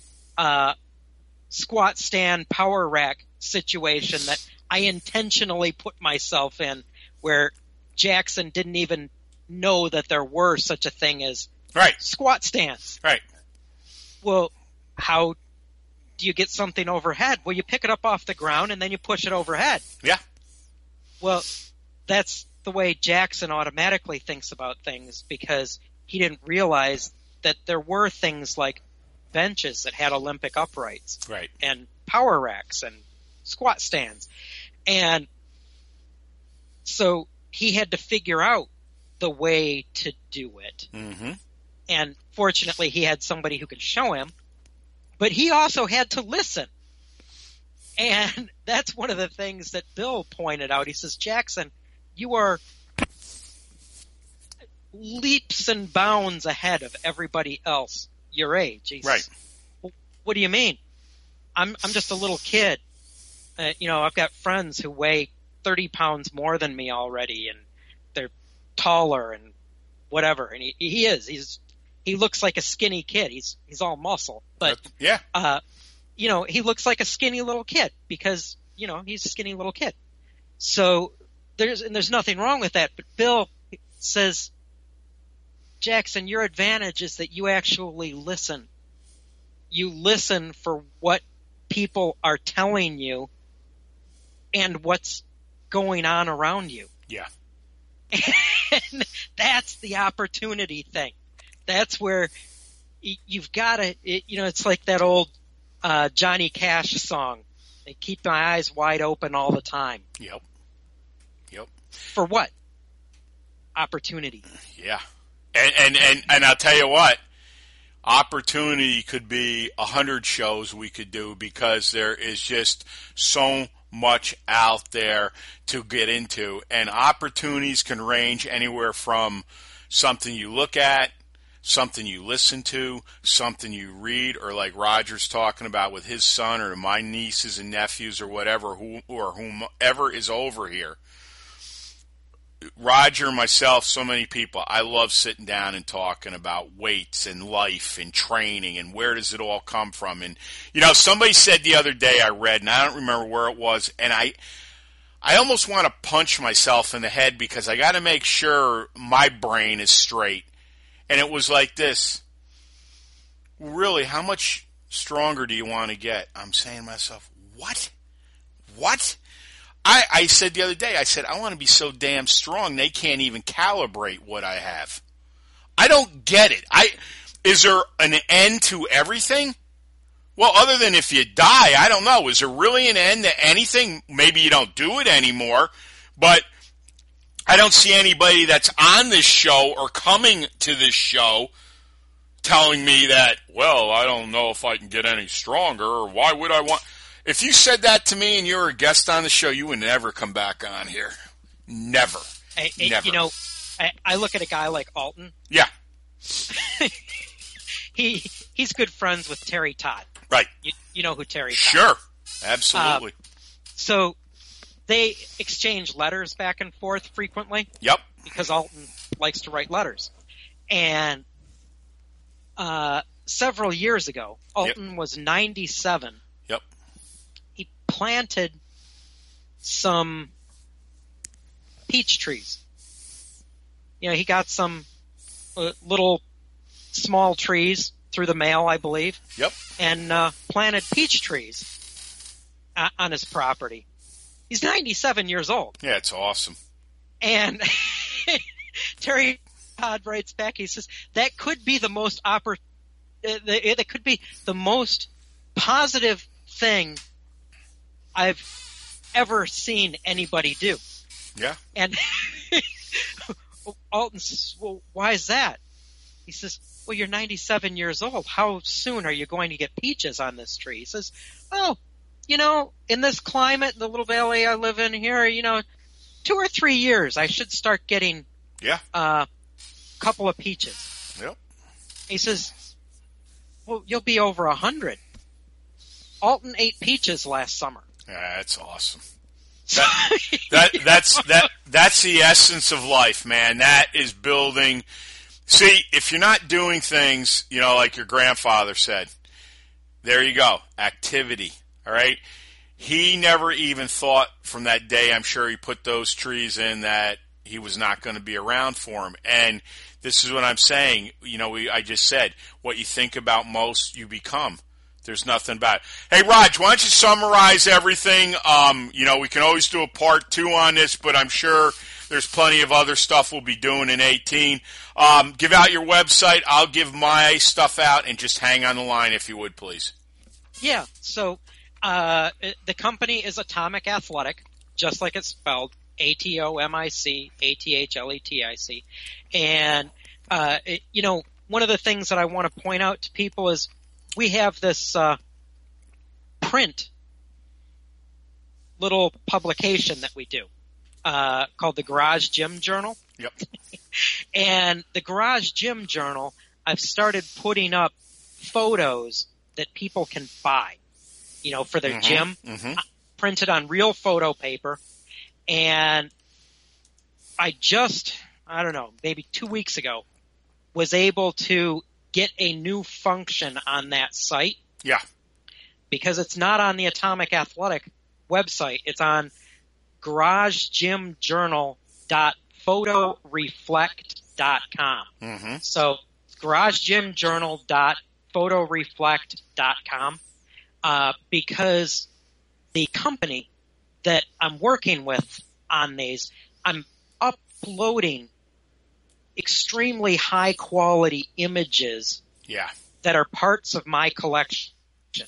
squat stand power rack situation that I intentionally put myself in, where Jackson didn't even know that there were such a thing as squat stands. Right. Well, how do you get something overhead? Well, you pick it up off the ground and then you push it overhead. Yeah. Well, that's the way Jackson automatically thinks about things because he didn't realize that there were things like benches that had Olympic uprights. Right. And power racks and squat stands. And so he had to figure out the way to do it. Mm-hmm. And fortunately, he had somebody who could show him, but he also had to listen. And that's one of the things that Bill pointed out. He says, Jackson, you are leaps and bounds ahead of everybody else your age. He says, well, what do you mean? I'm just a little kid. I've got friends who weigh 30 pounds more than me already, and they're taller and whatever. And he looks like a skinny kid. He's all muscle, but he looks like a skinny little kid because, he's a skinny little kid. So there's nothing wrong with that. But Bill says, Jackson, your advantage is that you actually listen. You listen for what people are telling you and what's going on around you. Yeah. And that's the opportunity thing. That's where you've got to, it's like that old Johnny Cash song. They keep my eyes wide open all the time. Yep. For what? Opportunity. Yeah. And I'll tell you what, opportunity could be 100 shows we could do because there is just so much out there to get into, and opportunities can range anywhere from something you look at, something you listen to, something you read, or like Roger's talking about with his son or my nieces and nephews or whatever, whomever is over here. Roger, myself, so many people, I love sitting down and talking about weights and life and training and where does it all come from. And, somebody said the other day, I read, and I don't remember where it was, and I almost want to punch myself in the head because I got to make sure my brain is straight. And it was like this: really, how much stronger do you want to get? I'm saying to myself, What? I said the other day, I said, I want to be so damn strong they can't even calibrate what I have. I don't get it. Is there an end to everything? Well, other than if you die, I don't know. Is there really an end to anything? Maybe you don't do it anymore, but I don't see anybody that's on this show or coming to this show telling me that, well, I don't know if I can get any stronger, or why would I want... If you said that to me and you were a guest on the show, you would never come back on here. Never. Never. You know, I look at a guy like Alton. Yeah. He's good friends with Terry Todd. Right. You know who Terry Todd is. Sure. Absolutely. So they exchange letters back and forth frequently. Yep. Because Alton likes to write letters. And several years ago, Alton was 97. Yep. He planted some peach trees. You know, he got some little small trees through the mail, I believe. Yep. And planted peach trees on his property. He's 97 years old. Yeah, it's awesome. And Terry Todd writes back. He says that could be the most that could be the most positive thing I've ever seen anybody do. Yeah. And Alton says, "Well, why is that?" He says, "Well, you're 97 years old. How soon are you going to get peaches on this tree?" He says, "Oh, you know, in this climate, the little valley I live in here, you know, 2 or 3 years, I should start getting couple of peaches." Yep. He says, "Well, you'll be over 100. Alton ate peaches last summer. Yeah, that's awesome. That's the essence of life, man. That is building. See, if you're not doing things, you know, like your grandfather said, there you go, activity. All right. He never even thought from that day, I'm sure he put those trees in, that he was not going to be around for him. And this is what I'm saying. You know, I just said, what you think about most, you become. There's nothing about it. Hey, Raj, why don't you summarize everything? You know, we can always do a part 2 on this, but I'm sure there's plenty of other stuff we'll be doing in 18. Give out your website. I'll give my stuff out, and just hang on the line if you would, please. Yeah, so the company is Atomic Athletic, just like it's spelled. ATOMIC, ATHLETIC. And, you know, one of the things that I want to point out to people is we have this print little publication that we do called the Garage Gym Journal. Yep. And the Garage Gym Journal, I've started putting up photos that people can buy, you know, for their gym, printed on real photo paper. And I just, I don't know, maybe 2 weeks ago, was able to get a new function on that site. Yeah. Because it's not on the Atomic Athletic website. It's on GarageGymJournal.photoreflect.com. So GarageGymJournal.photoreflect.com because the company that I'm working with on these, I'm uploading extremely high quality images that are parts of my collection. The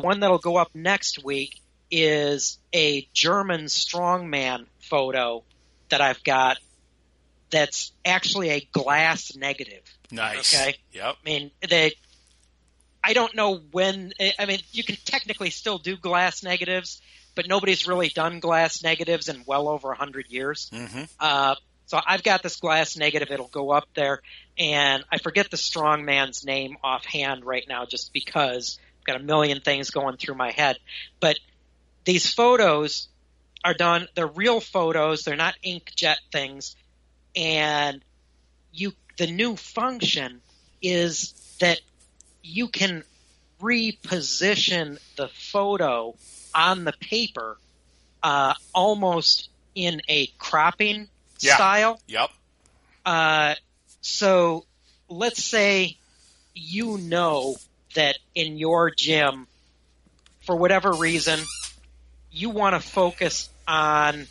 one that'll go up next week is a German strongman photo that I've got that's actually a glass negative. Nice. Okay. Yep. I mean, I don't know when – I mean, you can technically still do glass negatives, but nobody's really done glass negatives in well over 100 years. So I've got this glass negative. It'll go up there. And I forget the strongman's name offhand right now just because I've got a million things going through my head. But these photos are done – they're real photos. They're not inkjet things. And the new function is that – you can reposition the photo on the paper almost in a cropping style. Yep. So let's say you know that in your gym for whatever reason, you want to focus on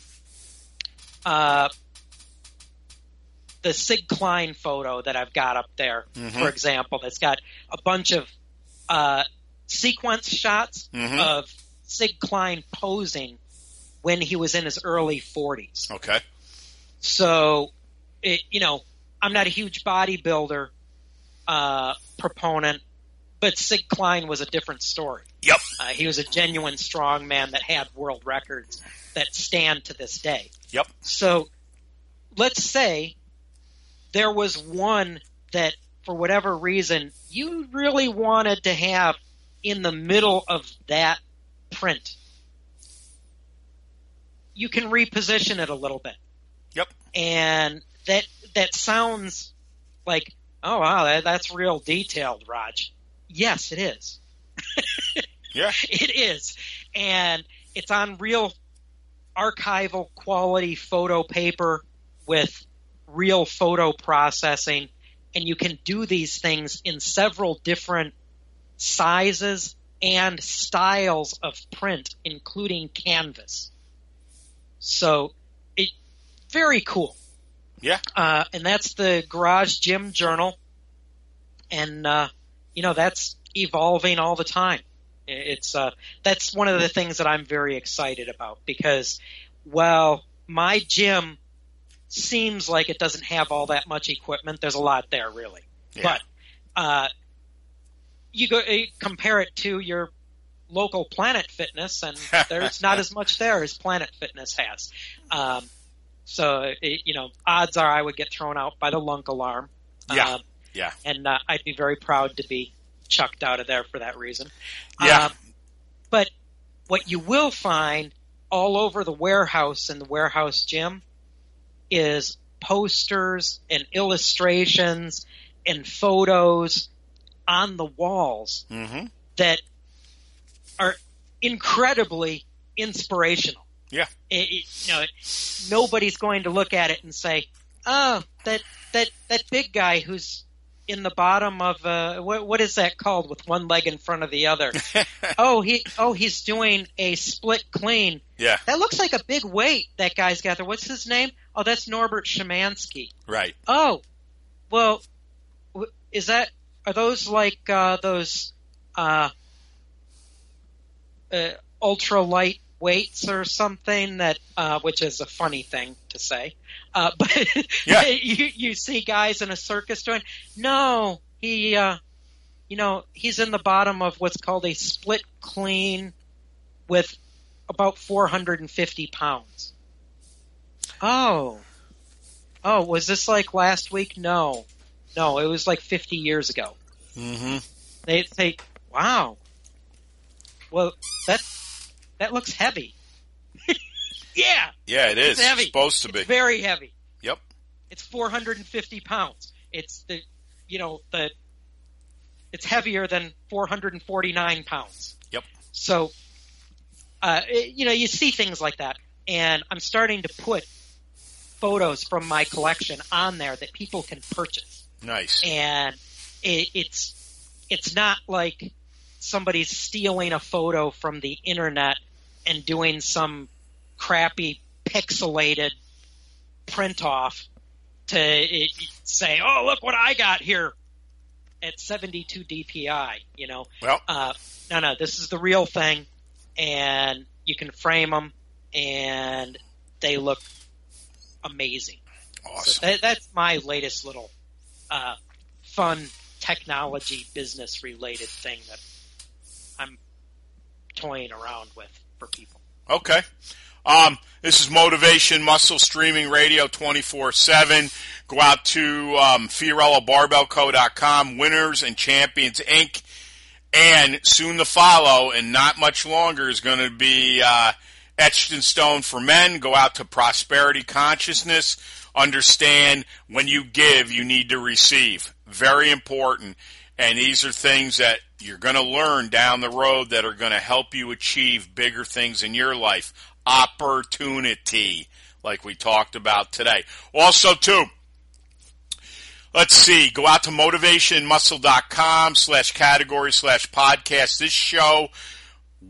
the Sig Klein photo that I've got up there, mm-hmm. for example, that's got a bunch of sequence shots mm-hmm. of Sig Klein posing when he was in his early 40s. Okay. So, I'm not a huge bodybuilder proponent, but Sig Klein was a different story. Yep. He was a genuine strongman that had world records that stand to this day. Yep. So let's say there was one that, for whatever reason, you really wanted to have in the middle of that print. You can reposition it a little bit. Yep. And that sounds like, oh, wow, that's real detailed, Raj. Yes, it is. Yeah. It is. And it's on real archival quality photo paper with real photo processing. And you can do these things in several different sizes and styles of print, including canvas. So it's very cool. Yeah. And that's the Garage Gym Journal. And, that's evolving all the time. It's that's one of the things that I'm very excited about, because while my gym seems like it doesn't have all that much equipment, there's a lot there, really. Yeah. But you go compare it to your local Planet Fitness, and there's not as much there as Planet Fitness has. So odds are I would get thrown out by the lunk alarm. Yeah, yeah. And I'd be very proud to be chucked out of there for that reason. Yeah. But what you will find all over the warehouse and the warehouse gym is posters and illustrations and photos on the walls mm-hmm. that are incredibly inspirational. Yeah. Nobody's going to look at it and say, oh, that big guy who's in the bottom of what is that called with one leg in front of the other? He's doing a split clean. Yeah. That looks like a big weight that guy's got there. What's his name? Oh, that's Norbert Szymanski. Right. Oh, well, are those like those ultralight weights or something that, which is a funny thing to say, but yeah. you see guys in a circus doing. No, he's in the bottom of what's called a split clean with about 450 pounds. Oh, was this like last week? No, it was like 50 years ago. Mm-hmm. They say, wow. Well, that looks heavy. Yeah. Yeah, it is. It's heavy. It's supposed to be. It's very heavy. Yep. It's 450 pounds. It's it's heavier than 449 pounds. Yep. So, you see things like that, and I'm starting to put photos from my collection on there that people can purchase. Nice. And it's not like somebody's stealing a photo from the internet and doing some crappy pixelated print off to say, oh, look what I got here at 72 DPI, Well, no, this is the real thing, and you can frame them, and they look amazing. Awesome. So that's my latest little fun technology business-related thing that I'm toying around with for people. Okay. This is Motivation Muscle Streaming Radio 24/7. Go out to FiorelloBarbellCo.com, Winners and Champions Inc. And soon to follow, and not much longer, is going to be Etched in Stone for Men. Go out to Prosperity Consciousness. Understand when you give, you need to receive. Very important. And these are things that you're going to learn down the road that are going to help you achieve bigger things in your life. Opportunity, like we talked about today. Also, too, let's see, go out to motivationmuscle.com/category/podcast. This show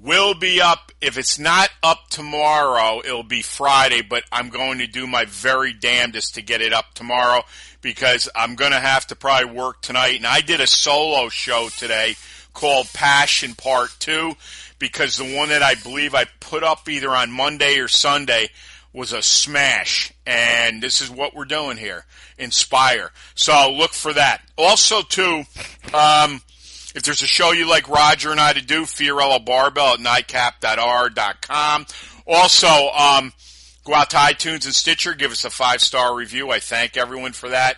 will be up. If it's not up tomorrow, it'll be Friday, but I'm going to do my very damnedest to get it up tomorrow because I'm going to have to probably work tonight. And I did a solo show today called Passion Part 2 because the one that I believe I put up either on Monday or Sunday was a smash, and this is what we're doing here, Inspire. So look for that. Also, too, if there's a show you like Roger and I to do, Fiorello Barbell at nightcap.r.com. Also, go out to iTunes and Stitcher, give us a 5-star review. I thank everyone for that.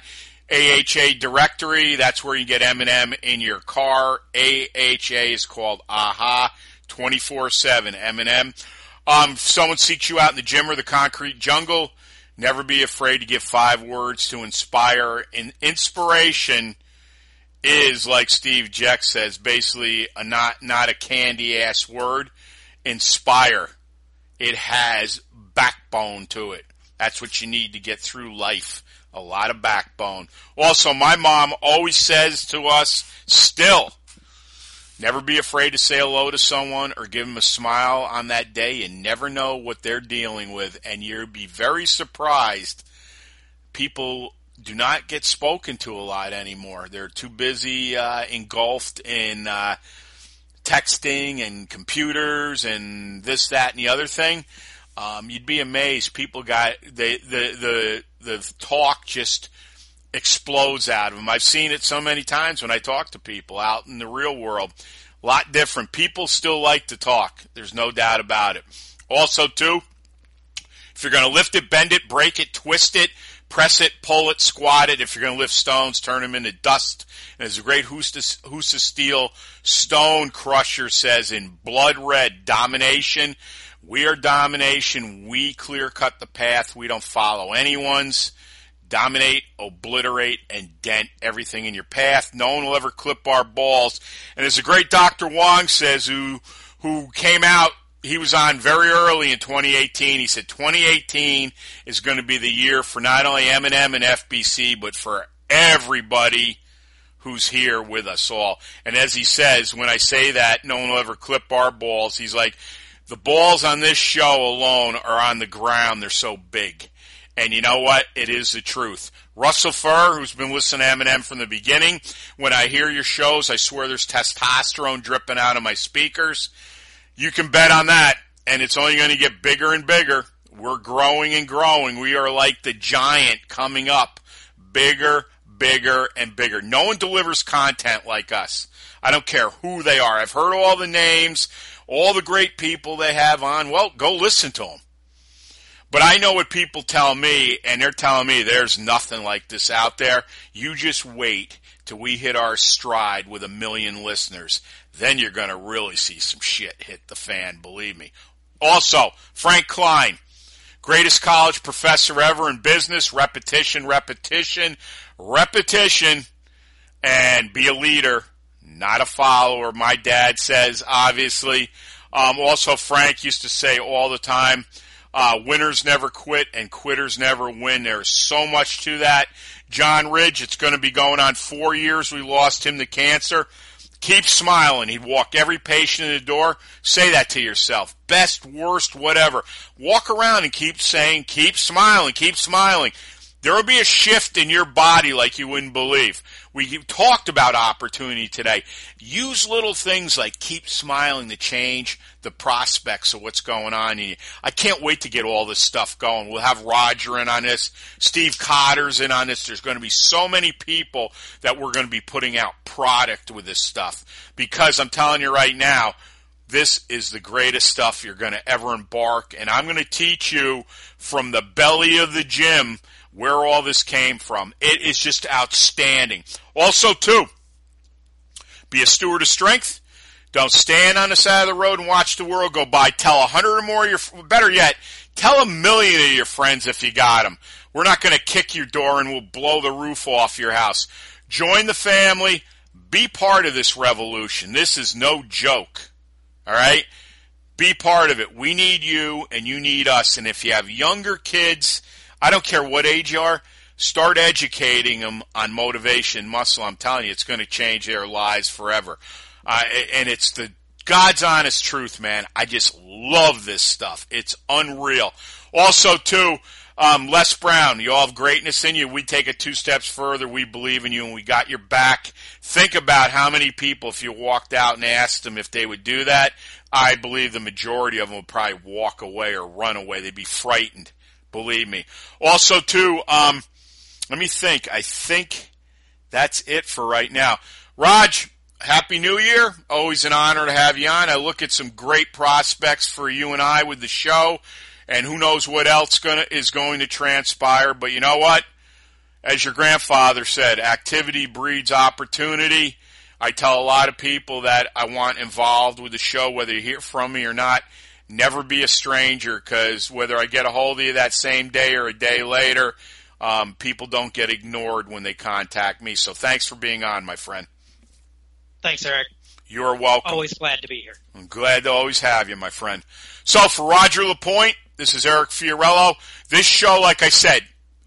AHA directory, that's where you get M&M in your car. AHA is called AHA 24/7 M&M. If someone seeks you out in the gym or the concrete jungle, never be afraid to give 5 words to inspire. And inspiration is, like Steve Jeck says, basically a not a candy-ass word. Inspire. It has backbone to it. That's what you need to get through life, a lot of backbone. Also, my mom always says to us, still, never be afraid to say hello to someone or give them a smile on that day. You never know what they're dealing with, and you'll be very surprised. People do not get spoken to a lot anymore. They're too busy engulfed in texting and computers and this, that, and the other thing. You'd be amazed. People got the talk just explodes out of them. I've seen it so many times when I talk to people out in the real world. A lot different. People still like to talk. There's no doubt about it. Also, too, if you're going to lift it, bend it, break it, twist it, press it, pull it, squat it. If you're going to lift stones, turn them into dust. And as the great Hoosa Steel Stone Crusher says in blood red, domination. We are domination. We clear-cut the path. We don't follow anyone's. Dominate, obliterate, and dent everything in your path. No one will ever clip our balls. And as a great Dr. Wong says, who came out, he was on very early in 2018. He said 2018 is going to be the year for not only M&M and FBC, but for everybody who's here with us all. And as he says, when I say that, no one will ever clip our balls, he's like, the balls on this show alone are on the ground. They're so big. And you know what? It is the truth. Russell Furr, who's been listening to M&M from the beginning, when I hear your shows, I swear there's testosterone dripping out of my speakers. You can bet on that, and it's only going to get bigger and bigger. We're growing and growing. We are like the giant coming up, bigger, bigger, and bigger. No one delivers content like us. I don't care who they are. I've heard all the names, all the great people they have on. Well, go listen to them. But I know what people tell me, and they're telling me there's nothing like this out there. You just wait till we hit our stride with 1 million listeners. Then you're going to really see some shit hit the fan, believe me. Also, Frank Klein, greatest college professor ever in business. Repetition, repetition, repetition, and be a leader, not a follower. My dad says, obviously. Also, Frank used to say all the time, winners never quit and quitters never win. There's so much to that. John Ridge, it's going to be going on 4 years. We lost him to cancer. Keep smiling. He'd walk every patient in the door. Say that to yourself. Best, worst, whatever. Walk around and keep saying, keep smiling, keep smiling. There will be a shift in your body like you wouldn't believe. We talked about opportunity today. Use little things like keep smiling to change the prospects of what's going on in you. I can't wait to get all this stuff going. We'll have Roger in on this. Steve Cotter's in on this. There's going to be so many people that we're going to be putting out product with this stuff. Because I'm telling you right now, this is the greatest stuff you're going to ever embark. And I'm going to teach you from the belly of the gym where all this came from. It is just outstanding. Also, too, be a steward of strength. Don't stand on the side of the road and watch the world go by. Tell 100 or more of your, better yet, tell 1 million of your friends if you got them. We're not going to kick your door and we'll blow the roof off your house. Join the family. Be part of this revolution. This is no joke. All right? Be part of it. We need you and you need us. And if you have younger kids, I don't care what age you are, start educating them on motivation, muscle. I'm telling you, it's going to change their lives forever. And it's the God's honest truth, man. I just love this stuff. It's unreal. Also, too, Les Brown, you all have greatness in you. We take it two steps further. We believe in you, and we got your back. Think about how many people, if you walked out and asked them if they would do that, I believe the majority of them would probably walk away or run away. They'd be frightened, believe me. Also, too, let me think. I think that's it for right now. Raj, Happy New Year. Always an honor to have you on. I look at some great prospects for you and I with the show. And who knows what else is going to transpire. But you know what? As your grandfather said, activity breeds opportunity. I tell a lot of people that I want involved with the show, whether you hear from me or not. Never be a stranger, because whether I get a hold of you that same day or a day later, people don't get ignored when they contact me. So thanks for being on, my friend. Thanks, Eric. You're welcome. Always glad to be here. I'm glad to always have you, my friend. So for Roger LaPointe, this is Eric Fiorillo. This show, like I said,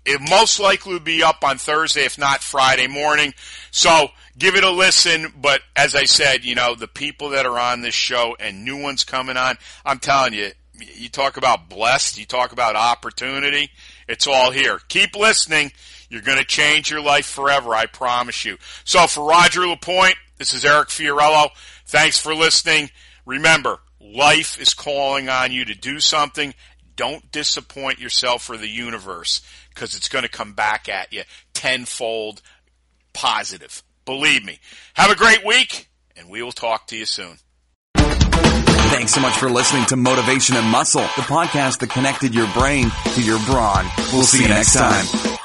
it most likely will be up on Thursday, if not Friday morning. So give it a listen. But as I said, you know, the people that are on this show and new ones coming on, I'm telling you, you talk about blessed, you talk about opportunity, it's all here. Keep listening. You're going to change your life forever, I promise you. So for Roger LaPointe, this is Eric Fiorillo. Thanks for listening. Remember, life is calling on you to do something. Don't disappoint yourself or the universe, because it's going to come back at you tenfold positive. Believe me. Have a great week, and we will talk to you soon. Thanks so much for listening to Motivation and Muscle, the podcast that connected your brain to your brawn. We'll see you next time.